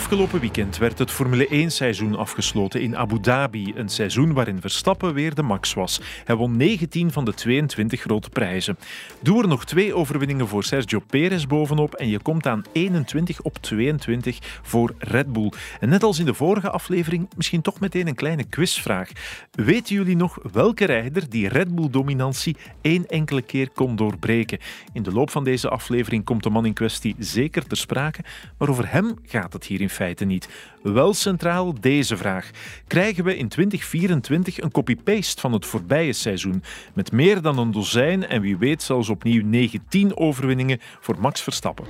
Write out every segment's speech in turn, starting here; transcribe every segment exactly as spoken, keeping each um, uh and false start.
Afgelopen weekend werd het Formule één-seizoen afgesloten in Abu Dhabi. Een seizoen waarin Verstappen weer de max was. Hij won negentien van de tweeëntwintig grote prijzen. Doe er nog twee overwinningen voor Sergio Perez bovenop en je komt aan eenentwintig op tweeëntwintig voor Red Bull. En net als in de vorige aflevering, misschien toch meteen een kleine quizvraag. Weten jullie nog welke rijder die Red Bull-dominantie één enkele keer kon doorbreken? In de loop van deze aflevering komt de man in kwestie zeker ter sprake, maar over hem gaat het hier in feite niet. Wel centraal deze vraag. Krijgen we in twintig vierentwintig een copy-paste van het voorbije seizoen met meer dan een dozijn en wie weet zelfs opnieuw negentien overwinningen voor Max Verstappen?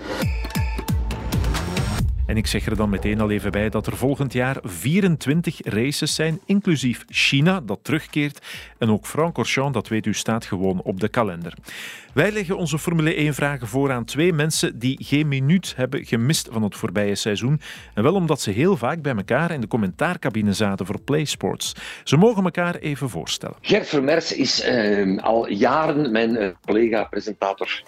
En ik zeg er dan meteen al even bij dat er volgend jaar vierentwintig races zijn, inclusief China, dat terugkeert. En ook Francorchamps, dat weet u, staat gewoon op de kalender. Wij leggen onze Formule één-vragen voor aan twee mensen die geen minuut hebben gemist van het voorbije seizoen. En wel omdat ze heel vaak bij elkaar in de commentaarcabine zaten voor PlaySports. Ze mogen elkaar even voorstellen. Gert Vermeersch is uh, al jaren mijn uh, collega-presentator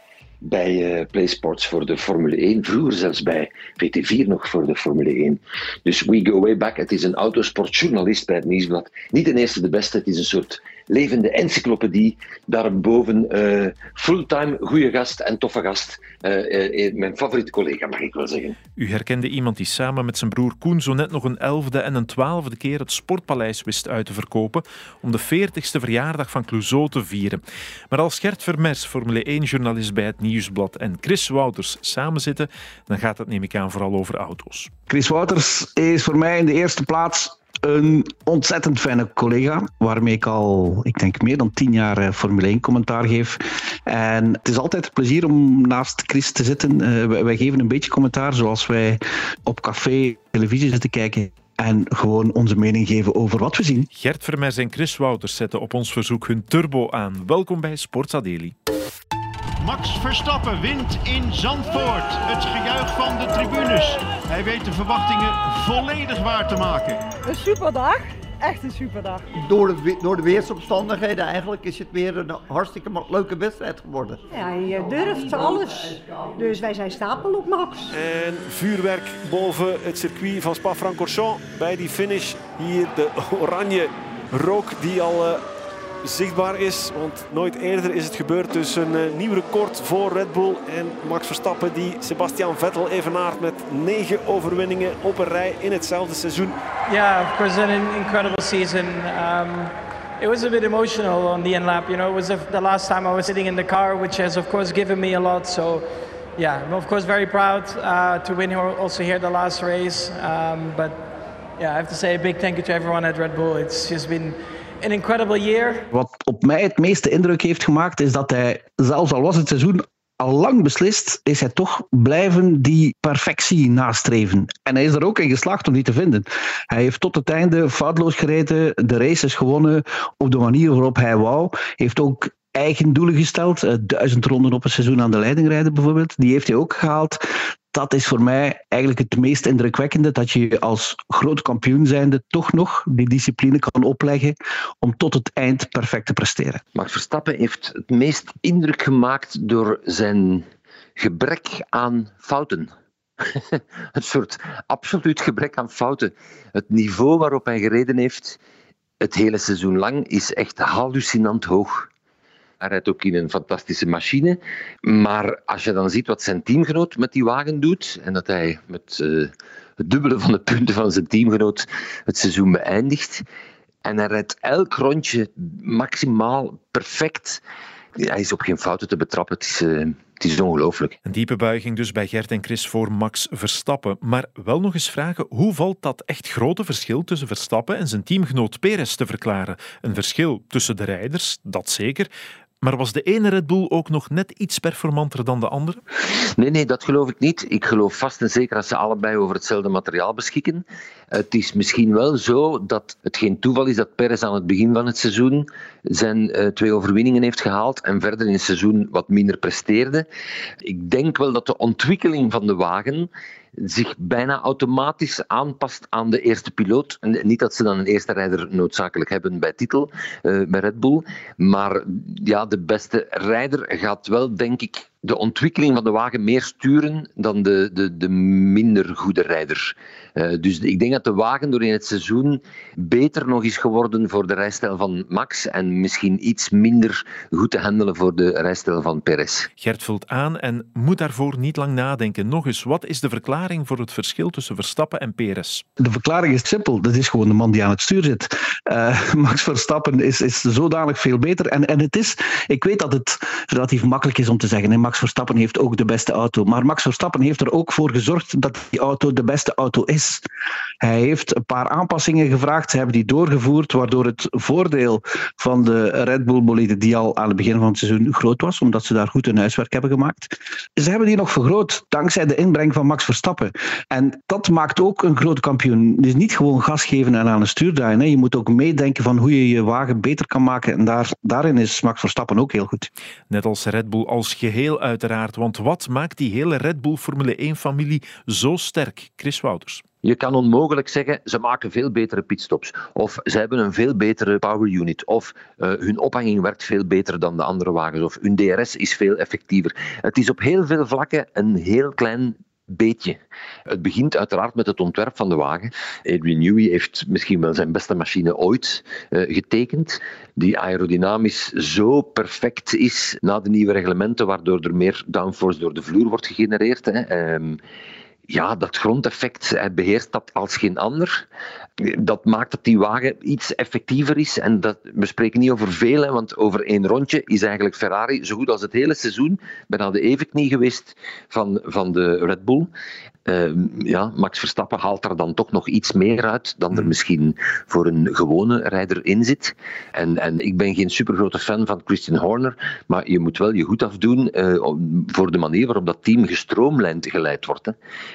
bij uh, PlaySports voor de Formule één, vroeger zelfs bij V T vier nog voor de Formule één. Dus we go way back. Het is een autosportjournalist bij het Nieuwsblad. Niet een eerste de beste, het is een soort levende encyclopedie. Daarboven uh, fulltime, goede gast en toffe gast. Uh, uh, mijn favoriete collega, mag ik wel zeggen. U herkende iemand die samen met zijn broer Koen zo net nog een elfde en een twaalfde keer het Sportpaleis wist uit te verkopen om de veertigste verjaardag van Clouseau te vieren. Maar als Gert Vermeersch, Formule één-journalist bij het Nieuwsblad, en Kris Wauters samen zitten, dan gaat het, neem ik aan, vooral over auto's. Kris Wauters is voor mij in de eerste plaats een ontzettend fijne collega, waarmee ik al, ik denk, meer dan tien jaar Formule één commentaar geef. En het is altijd een plezier om naast Chris te zitten. Uh, wij geven een beetje commentaar, zoals wij op café televisie zitten kijken en gewoon onze mening geven over wat we zien. Gert Vermeersch en Kris Wauters zetten op ons verzoek hun turbo aan. Welkom bij Sportsadeli. Max Verstappen wint in Zandvoort. Het gejuich van de tribunes. Hij weet de verwachtingen volledig waar te maken. Een superdag. Echt een superdag. Door de, door de weersomstandigheden eigenlijk is het weer een hartstikke leuke wedstrijd geworden. Ja, je durft alles. Dus wij zijn stapel op Max. En vuurwerk boven het circuit van Spa-Francorchamps. Bij die finish hier de oranje rook die al... Uh, zichtbaar is, want nooit eerder is het gebeurd. Dus een uh, nieuw record voor Red Bull en Max Verstappen die Sebastian Vettel evenaart met negen overwinningen op een rij in hetzelfde seizoen. Yeah, of course, an incredible season. Um, it was a bit emotional on the end lap. You know, it was the, the last time I was sitting in the car, which has of course given me a lot. So, yeah, of course, very proud uh, to win also here the last race. Um, but yeah, I have to say a big thank you to everyone at Red Bull. It's just been an incredible year. Wat op mij het meeste indruk heeft gemaakt is dat hij, zelfs al was het seizoen al lang beslist, is hij toch blijven die perfectie nastreven. En hij is er ook in geslaagd om die te vinden. Hij heeft tot het einde foutloos gereden, de races gewonnen op de manier waarop hij wou. Heeft ook eigen doelen gesteld, duizend ronden op een seizoen aan de leiding rijden bijvoorbeeld. Die heeft hij ook gehaald. Dat is voor mij eigenlijk het meest indrukwekkende, dat je als groot kampioen zijnde toch nog die discipline kan opleggen om tot het eind perfect te presteren. Max Verstappen heeft het meest indruk gemaakt door zijn gebrek aan fouten. Een soort absoluut gebrek aan fouten. Het niveau waarop hij gereden heeft het hele seizoen lang is echt hallucinant hoog. Hij rijdt ook in een fantastische machine. Maar als je dan ziet wat zijn teamgenoot met die wagen doet en dat hij met uh, het dubbele van de punten van zijn teamgenoot het seizoen beëindigt en hij rijdt elk rondje maximaal perfect. Hij is op geen fouten te betrappen. Het is... Uh, Het is ongelooflijk. Een diepe buiging dus bij Gert en Kris voor Max Verstappen. Maar wel nog eens vragen, hoe valt dat echt grote verschil tussen Verstappen en zijn teamgenoot Perez te verklaren? Een verschil tussen de rijders, dat zeker. Maar was de ene Red Bull ook nog net iets performanter dan de andere? Nee, nee, dat geloof ik niet. Ik geloof vast en zeker dat ze allebei over hetzelfde materiaal beschikken. Het is misschien wel zo dat het geen toeval is dat Perez aan het begin van het seizoen zijn uh, twee overwinningen heeft gehaald en verder in het seizoen wat minder presteerde. Ik denk wel dat de ontwikkeling van de wagen zich bijna automatisch aanpast aan de eerste piloot. En niet dat ze dan een eerste rijder noodzakelijk hebben bij titel, uh, bij Red Bull. Maar ja, de beste rijder gaat wel, denk ik, de ontwikkeling van de wagen meer sturen dan de, de, de minder goede rijder. Uh, dus ik denk dat de wagen doorheen het seizoen beter nog is geworden voor de rijstijl van Max en misschien iets minder goed te handelen voor de rijstijl van Perez. Gert vult aan en moet daarvoor niet lang nadenken. Nog eens, wat is de verklaring voor het verschil tussen Verstappen en Perez? De verklaring is simpel. Dat is gewoon de man die aan het stuur zit. Uh, Max Verstappen is, is zodanig veel beter. En, en het is, ik weet dat het relatief makkelijk is om te zeggen, Max Verstappen heeft ook de beste auto. Maar Max Verstappen heeft er ook voor gezorgd dat die auto de beste auto is. Hij heeft een paar aanpassingen gevraagd. Ze hebben die doorgevoerd, waardoor het voordeel van de Red Bull bolide, die al aan het begin van het seizoen groot was, omdat ze daar goed hun huiswerk hebben gemaakt. Ze hebben die nog vergroot, dankzij de inbreng van Max Verstappen. En dat maakt ook een groot kampioen. Dus niet gewoon gas geven en aan een stuur draaien. Hè. Je moet ook meedenken van hoe je je wagen beter kan maken. En daar, daarin is Max Verstappen ook heel goed. Net als Red Bull als geheel uiteraard. Want wat maakt die hele Red Bull Formule één-familie zo sterk? Kris Wauters. Je kan onmogelijk zeggen, ze maken veel betere pitstops. Of ze hebben een veel betere power unit. Of uh, hun ophanging werkt veel beter dan de andere wagens. Of hun D R S is veel effectiever. Het is op heel veel vlakken een heel klein beetje. Het begint uiteraard met het ontwerp van de wagen. Adrian Newey heeft misschien wel zijn beste machine ooit uh, getekend, die aerodynamisch zo perfect is na de nieuwe reglementen, waardoor er meer downforce door de vloer wordt gegenereerd. Hè. Um, ja, dat grondeffect, hij beheerst dat als geen ander. Dat maakt dat die wagen iets effectiever is. En dat, we spreken niet over veel, hè, want over één rondje is eigenlijk Ferrari zo goed als het hele seizoen bijna de evenknie geweest van, van de Red Bull. Uh, ja, Max Verstappen haalt er dan toch nog iets meer uit dan er misschien voor een gewone rijder in zit. En, en ik ben geen supergrote fan van Christian Horner, maar je moet wel je hoed afdoen uh, voor de manier waarop dat team gestroomlijnd geleid wordt. Hè.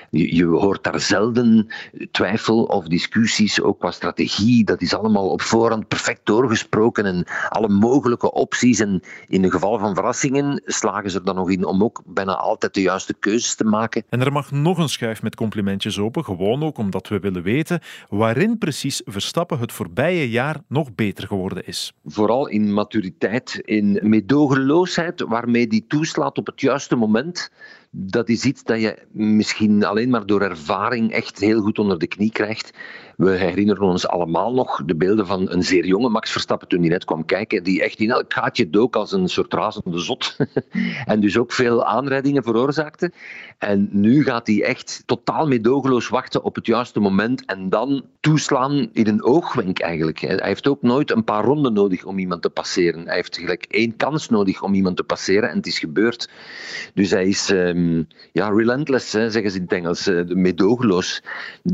Je, je hoort daar zelden twijfel of discussies, ook qua strategie. Dat is allemaal op voorhand perfect doorgesproken en alle mogelijke opties. En in het geval van verrassingen slagen ze er dan nog in om ook bijna altijd de juiste keuzes te maken. En er mag nog een schuif met complimentjes open, gewoon ook omdat we willen weten waarin precies Verstappen het voorbije jaar nog beter geworden is. Vooral in maturiteit, in meedogenloosheid, waarmee hij toeslaat op het juiste moment. Dat is iets dat je misschien alleen maar door ervaring echt heel goed onder de knie krijgt. We herinneren ons allemaal nog de beelden van een zeer jonge Max Verstappen toen hij net kwam kijken, die echt in elk gaatje dook als een soort razende zot. En dus ook veel aanrijdingen veroorzaakte. En nu gaat hij echt totaal meedogenloos wachten op het juiste moment en dan toeslaan in een oogwenk eigenlijk. Hij heeft ook nooit een paar ronden nodig om iemand te passeren. Hij heeft gelijk één kans nodig om iemand te passeren en het is gebeurd. Dus hij is um, ja, relentless, hè, zeggen ze in het Engels, uh, meedogenloos.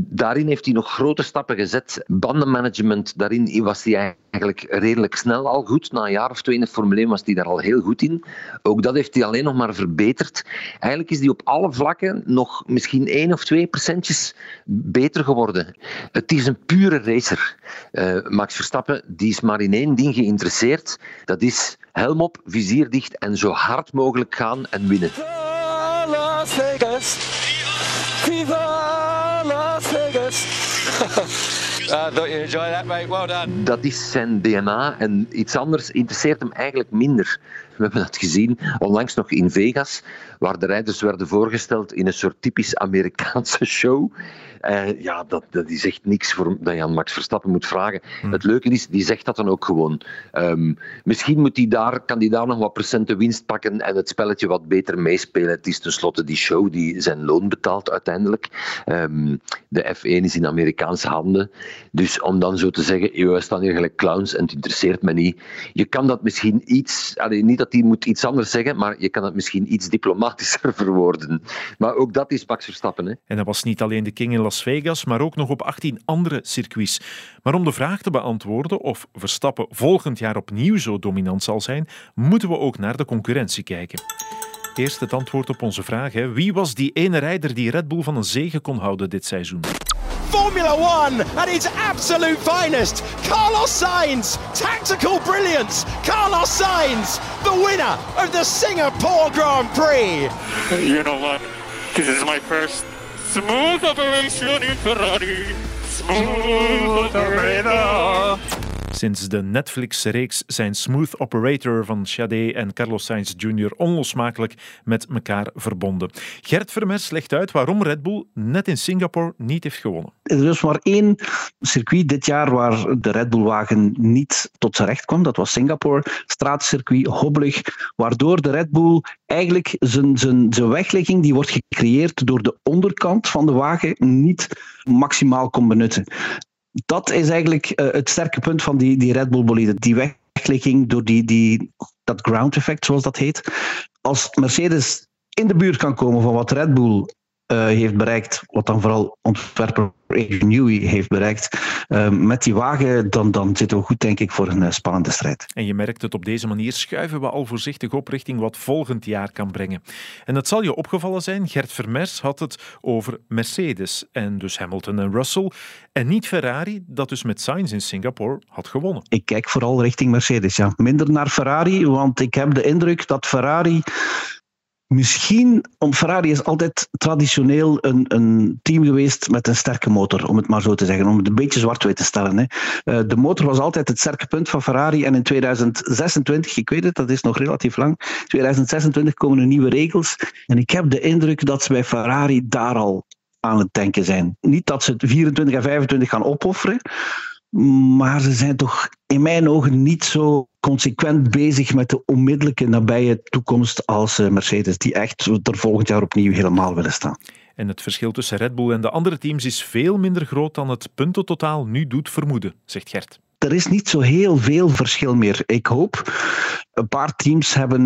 Daarin heeft hij nog grote stappen gezet. Bandenmanagement, daarin was hij eigenlijk redelijk snel al goed. Na een jaar of twee in de Formule één was hij daar al heel goed in. Ook dat heeft hij alleen nog maar verbeterd. Eigenlijk is hij op alle vlakken nog misschien één of twee procentjes beter geworden. Het is een pure racer. Uh, Max Verstappen, die is maar in één ding geïnteresseerd. Dat is helm op, vizier dicht en zo hard mogelijk gaan en winnen. Viva Las Vegas! Viva Las Vegas! Uh, don't you enjoy that, mate? Well done. Dat is zijn D N A en iets anders interesseert hem eigenlijk minder. We hebben dat gezien onlangs nog in Vegas, waar de rijders werden voorgesteld in een soort typisch Amerikaanse show. Uh, ja, dat, dat is echt niks voor, dat je aan Max Verstappen moet vragen. Hmm. Het leuke is, die zegt dat dan ook gewoon. Um, misschien moet die daar, kan hij daar nog wat procenten winst pakken en het spelletje wat beter meespelen. Het is tenslotte die show die zijn loon betaalt uiteindelijk. Um, de F één is in Amerikaanse handen. Dus om dan zo te zeggen, we staan hier gelijk clowns en het interesseert me niet. Je kan dat misschien iets, allee, niet dat die moet iets anders zeggen, maar je kan dat misschien iets diplomatischer verwoorden. Maar ook dat is Max Verstappen. Hè? En dat was niet alleen de king in Las Vegas, maar ook nog op achttien andere circuits. Maar om de vraag te beantwoorden of Verstappen volgend jaar opnieuw zo dominant zal zijn, moeten we ook naar de concurrentie kijken. Eerst het antwoord op onze vraag. Hè. Wie was die ene rijder die Red Bull van een zege kon houden dit seizoen? Formula one at its absolute finest. Carlos Sainz. Tactical brilliance. Carlos Sainz. The winner of the Singapore Grand Prix. You know what? This is my first Smooth Operation in Ferrari. Smooth Operator. Sinds de Netflix-reeks zijn Smooth Operator van Sade en Carlos Sainz junior onlosmakelijk met elkaar verbonden. Gert Vermeersch legt uit waarom Red Bull net in Singapore niet heeft gewonnen. Er is maar één circuit dit jaar waar de Red Bull-wagen niet tot zijn recht kwam. Dat was Singapore. Straatcircuit, hobbelig, waardoor de Red Bull eigenlijk zijn, zijn, zijn weglegging, die wordt gecreëerd door de onderkant van de wagen, niet maximaal kon benutten. Dat is eigenlijk uh, het sterke punt van die, die Red Bull-bolide. Die weglegging door die, die, dat ground effect, zoals dat heet. Als Mercedes in de buurt kan komen van wat Red Bull uh, heeft bereikt, wat dan vooral ontwerper Adrian Newey heeft bereikt, uh, met die wagen, dan, dan zitten we goed, denk ik, voor een uh, spannende strijd. En je merkt het, op deze manier schuiven we al voorzichtig op richting wat volgend jaar kan brengen. En dat zal je opgevallen zijn, Gert Vermeersch had het over Mercedes en dus Hamilton en Russell en niet Ferrari, dat dus met Sainz in Singapore had gewonnen. Ik kijk vooral richting Mercedes, ja. Minder naar Ferrari, want ik heb de indruk dat Ferrari... Misschien, om Ferrari is altijd traditioneel een, een team geweest met een sterke motor, om het maar zo te zeggen, om het een beetje zwart-wit te stellen. Hè. Uh, de motor was altijd het sterke punt van Ferrari en in twintig zesentwintig, ik weet het, dat is nog relatief lang, twintig zesentwintig komen er nieuwe regels en ik heb de indruk dat ze bij Ferrari daar al aan het denken zijn. Niet dat ze het vierentwintig en vijfentwintig gaan opofferen, maar ze zijn toch in mijn ogen niet zo consequent bezig met de onmiddellijke nabije toekomst als Mercedes, die echt er volgend jaar opnieuw helemaal willen staan. En het verschil tussen Red Bull en de andere teams is veel minder groot dan het puntentotaal nu doet vermoeden, zegt Gert. Er is niet zo heel veel verschil meer. Ik hoop, een paar teams hebben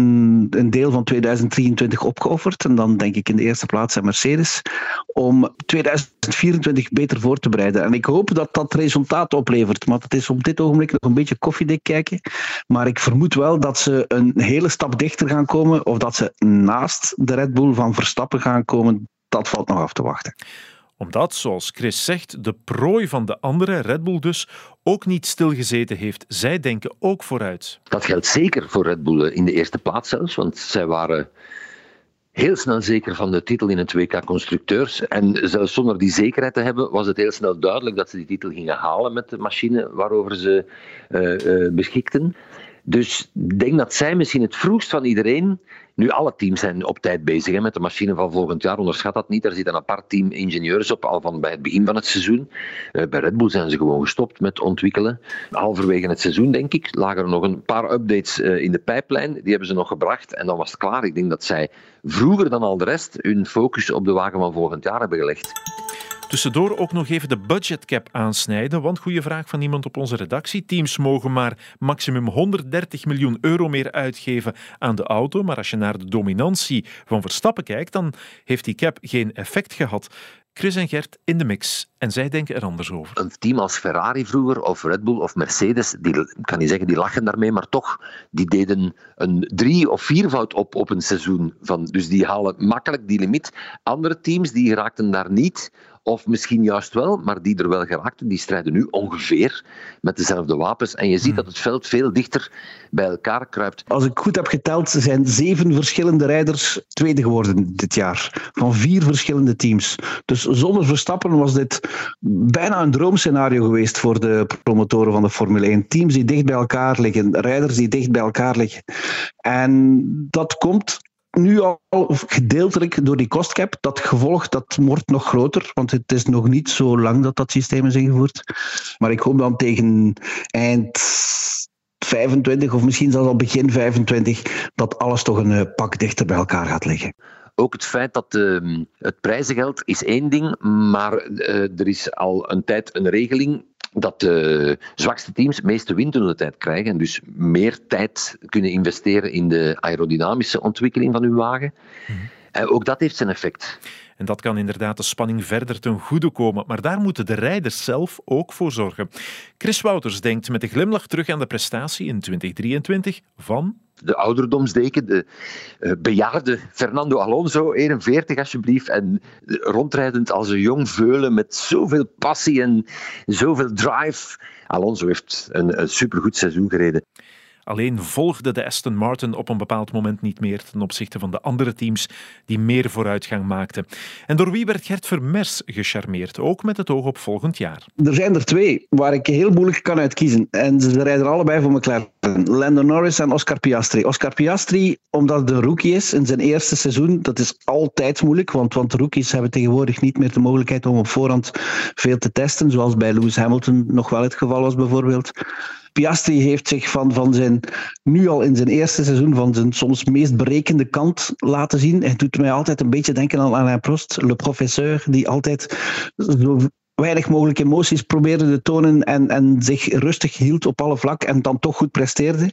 een deel van tweeduizend drieëntwintig opgeofferd. En dan denk ik in de eerste plaats aan Mercedes. Om tweeduizend vierentwintig beter voor te bereiden. En ik hoop dat dat resultaat oplevert. Maar het is op dit ogenblik nog een beetje koffiedik kijken. Maar ik vermoed wel dat ze een hele stap dichter gaan komen. Of dat ze naast de Red Bull van Verstappen gaan komen. Dat valt nog af te wachten. Omdat, zoals Kris zegt, de prooi van de andere, Red Bull dus, ook niet stilgezeten heeft. Zij denken ook vooruit. Dat geldt zeker voor Red Bull in de eerste plaats zelfs, want zij waren heel snel zeker van de titel in het W K Constructeurs. En zelfs zonder die zekerheid te hebben, was het heel snel duidelijk dat ze die titel gingen halen met de machine waarover ze uh, uh, beschikten. Dus ik denk dat zij misschien het vroegst van iedereen... Nu, alle teams zijn op tijd bezig hè, met de machine van volgend jaar. Onderschat dat niet. Er zit een apart team ingenieurs op, al van bij het begin van het seizoen. Uh, bij Red Bull zijn ze gewoon gestopt met ontwikkelen. Halverwege het seizoen, denk ik, lagen er nog een paar updates uh, in de pijplijn. Die hebben ze nog gebracht en dan was het klaar. Ik denk dat zij vroeger dan al de rest hun focus op de wagen van volgend jaar hebben gelegd. Tussendoor ook nog even de budgetcap aansnijden, want goede vraag van iemand op onze redactie. Teams mogen maar maximum honderddertig miljoen euro meer uitgeven aan de auto, maar als je naar de dominantie van Verstappen kijkt, dan heeft die cap geen effect gehad. Kris en Gert in de mix. En zij denken er anders over. Een team als Ferrari vroeger, of Red Bull, of Mercedes, die, ik kan niet zeggen, die lachen daarmee, maar toch, die deden een drie- of viervoud op op een seizoen. Van, dus die halen makkelijk die limiet. Andere teams, die raakten daar niet, of misschien juist wel, maar die er wel geraakten, die strijden nu ongeveer met dezelfde wapens. En je ziet dat het veld veel dichter bij elkaar kruipt. Als ik goed heb geteld, zijn zeven verschillende rijders tweede geworden dit jaar. Van vier verschillende teams. Dus zonder Verstappen was dit bijna een droomscenario geweest voor de promotoren van de Formule één. Teams die dicht bij elkaar liggen, rijders die dicht bij elkaar liggen. En dat komt nu al gedeeltelijk door die kostcap. Dat gevolg dat wordt nog groter, want het is nog niet zo lang dat dat systeem is ingevoerd. Maar ik hoop dan tegen eind vijfentwintig of misschien zelfs al begin vijfentwintig dat alles toch een pak dichter bij elkaar gaat liggen. Ook het feit dat uh, het prijzengeld is één ding, maar uh, er is al een tijd een regeling dat de zwakste teams het meeste windtunnel tijd krijgen en dus meer tijd kunnen investeren in de aerodynamische ontwikkeling van hun wagen. Mm-hmm. En ook dat heeft zijn effect. En dat kan inderdaad de spanning verder ten goede komen. Maar daar moeten de rijders zelf ook voor zorgen. Kris Wauters denkt met een glimlach terug aan de prestatie in twintig drieëntwintig van... de ouderdomsdeken, de bejaarde Fernando Alonso, eenenveertig alsjeblieft, en rondrijdend als een jong veulen met zoveel passie en zoveel drive. Alonso heeft een, een supergoed seizoen gereden. Alleen volgde de Aston Martin op een bepaald moment niet meer ten opzichte van de andere teams die meer vooruitgang maakten. En door wie werd Gert Vermeersch gecharmeerd, ook met het oog op volgend jaar? Er zijn er twee waar ik heel moeilijk kan uitkiezen. En ze rijden er allebei voor McLaren. Lando Norris en Oscar Piastri. Oscar Piastri, omdat het een rookie is in zijn eerste seizoen, dat is altijd moeilijk, want, want rookies hebben tegenwoordig niet meer de mogelijkheid om op voorhand veel te testen, zoals bij Lewis Hamilton nog wel het geval was bijvoorbeeld. Piastri heeft zich van, van zijn, nu al in zijn eerste seizoen, van zijn soms meest berekende kant laten zien. Hij doet mij altijd een beetje denken aan Alain Prost, le professeur, die altijd zo weinig mogelijk emoties probeerde te tonen en, en zich rustig hield op alle vlakken en dan toch goed presteerde.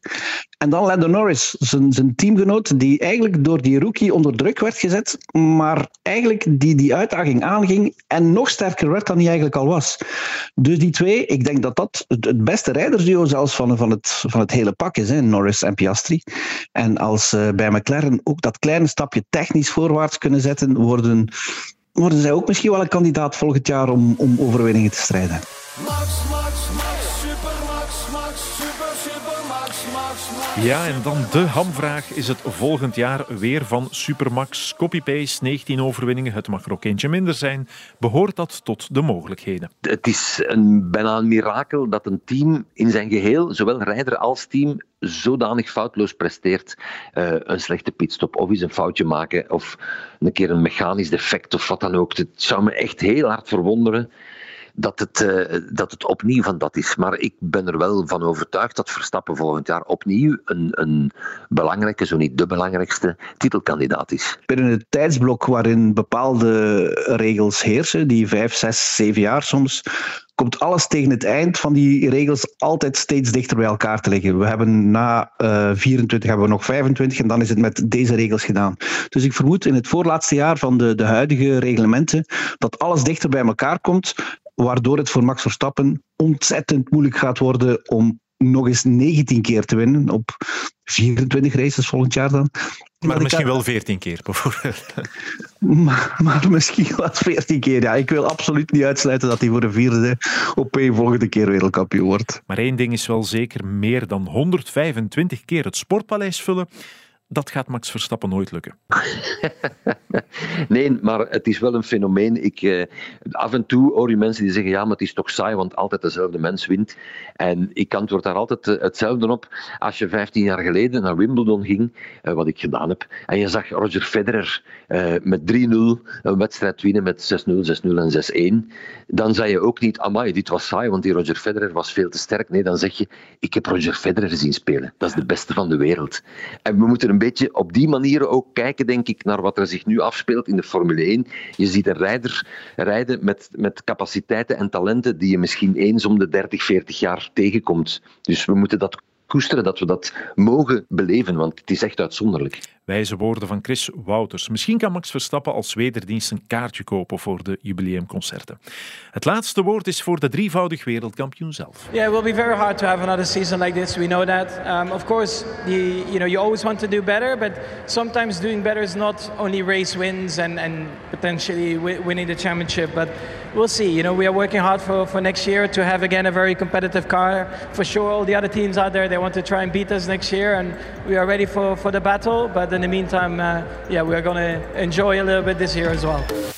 En dan Lando Norris, zijn, zijn teamgenoot, die eigenlijk door die rookie onder druk werd gezet, maar eigenlijk die die uitdaging aanging en nog sterker werd dan hij eigenlijk al was. Dus die twee, ik denk dat dat het beste rijdersduo zelfs van, van, het, van het hele pak is, hè, Norris en Piastri. En als uh, bij McLaren ook dat kleine stapje technisch voorwaarts kunnen zetten, worden... worden zij ook misschien wel een kandidaat volgend jaar om, om overwinningen te strijden. Max, Max, Max, super Max, Max, super, super Max, Max, Max. Ja, en dan de hamvraag. Is het volgend jaar weer van Supermax? Copy-paste, negentien overwinningen, het mag er ook eentje minder zijn. Behoort dat tot de mogelijkheden? Het is een, bijna een mirakel dat een team in zijn geheel, zowel rijder als team, zodanig foutloos presteert. Uh, een slechte pitstop, of eens een foutje maken, of een keer een mechanisch defect, of wat dan ook. Het zou me echt heel hard verwonderen dat het, uh, dat het opnieuw van dat is. Maar ik ben er wel van overtuigd dat Verstappen volgend jaar opnieuw een, een belangrijke, zo niet de belangrijkste, titelkandidaat is. Binnen het tijdsblok waarin bepaalde regels heersen, die vijf, zes, zeven jaar soms, komt alles tegen het eind van die regels altijd steeds dichter bij elkaar te liggen. We hebben na uh, vierentwintig hebben we nog vijfentwintig en dan is het met deze regels gedaan. Dus ik vermoed in het voorlaatste jaar van de, de huidige reglementen dat alles dichter bij elkaar komt, waardoor het voor Max Verstappen ontzettend moeilijk gaat worden om nog eens negentien keer te winnen op vierentwintig races volgend jaar dan. Maar misschien wel veertien keer, bijvoorbeeld. Maar, maar misschien wel veertien keer, ja. Ik wil absoluut niet uitsluiten dat hij voor de vierde op een volgende keer wereldkampioen wordt. Maar één ding is wel zeker, meer dan honderdvijfentwintig keer het Sportpaleis vullen, dat gaat Max Verstappen nooit lukken. Nee, maar het is wel een fenomeen. Ik, eh, af en toe hoor je mensen die zeggen, ja, maar het is toch saai, want altijd dezelfde mens wint. En ik antwoord daar altijd hetzelfde op. Als je vijftien jaar geleden naar Wimbledon ging, eh, wat ik gedaan heb, en je zag Roger Federer eh, met drie nul een wedstrijd winnen met zes nul, zes nul en zes een, dan zei je ook niet, amai, dit was saai, want die Roger Federer was veel te sterk. Nee, dan zeg je, ik heb Roger Federer zien spelen. Dat is de beste van de wereld. En we moeten een beetje op die manier ook kijken, denk ik, naar wat er zich nu afspeelt in de Formule één. Je ziet een rijder rijden met, met capaciteiten en talenten die je misschien eens om de dertig, veertig jaar tegenkomt. Dus we moeten dat koesteren, dat we dat mogen beleven, want het is echt uitzonderlijk. Wijze woorden van Kris Wauters. Misschien kan Max Verstappen als wederdienst een kaartje kopen voor de jubileumconcerten. Het laatste woord is voor de drievoudig wereldkampioen zelf. Yeah, it will be very hard to have another season like this. We know that. Um, of course, the, you know, you always want to do better, but sometimes doing better is not only race wins and, and potentially winning the championship. But we'll see. You know, we are working hard for, for next year to have again a very competitive car. For sure, all the other teams out there, they want to try and beat us next year, and we are ready for, for the battle. But in the meantime, uh, yeah, we are going to enjoy a little bit this year as well.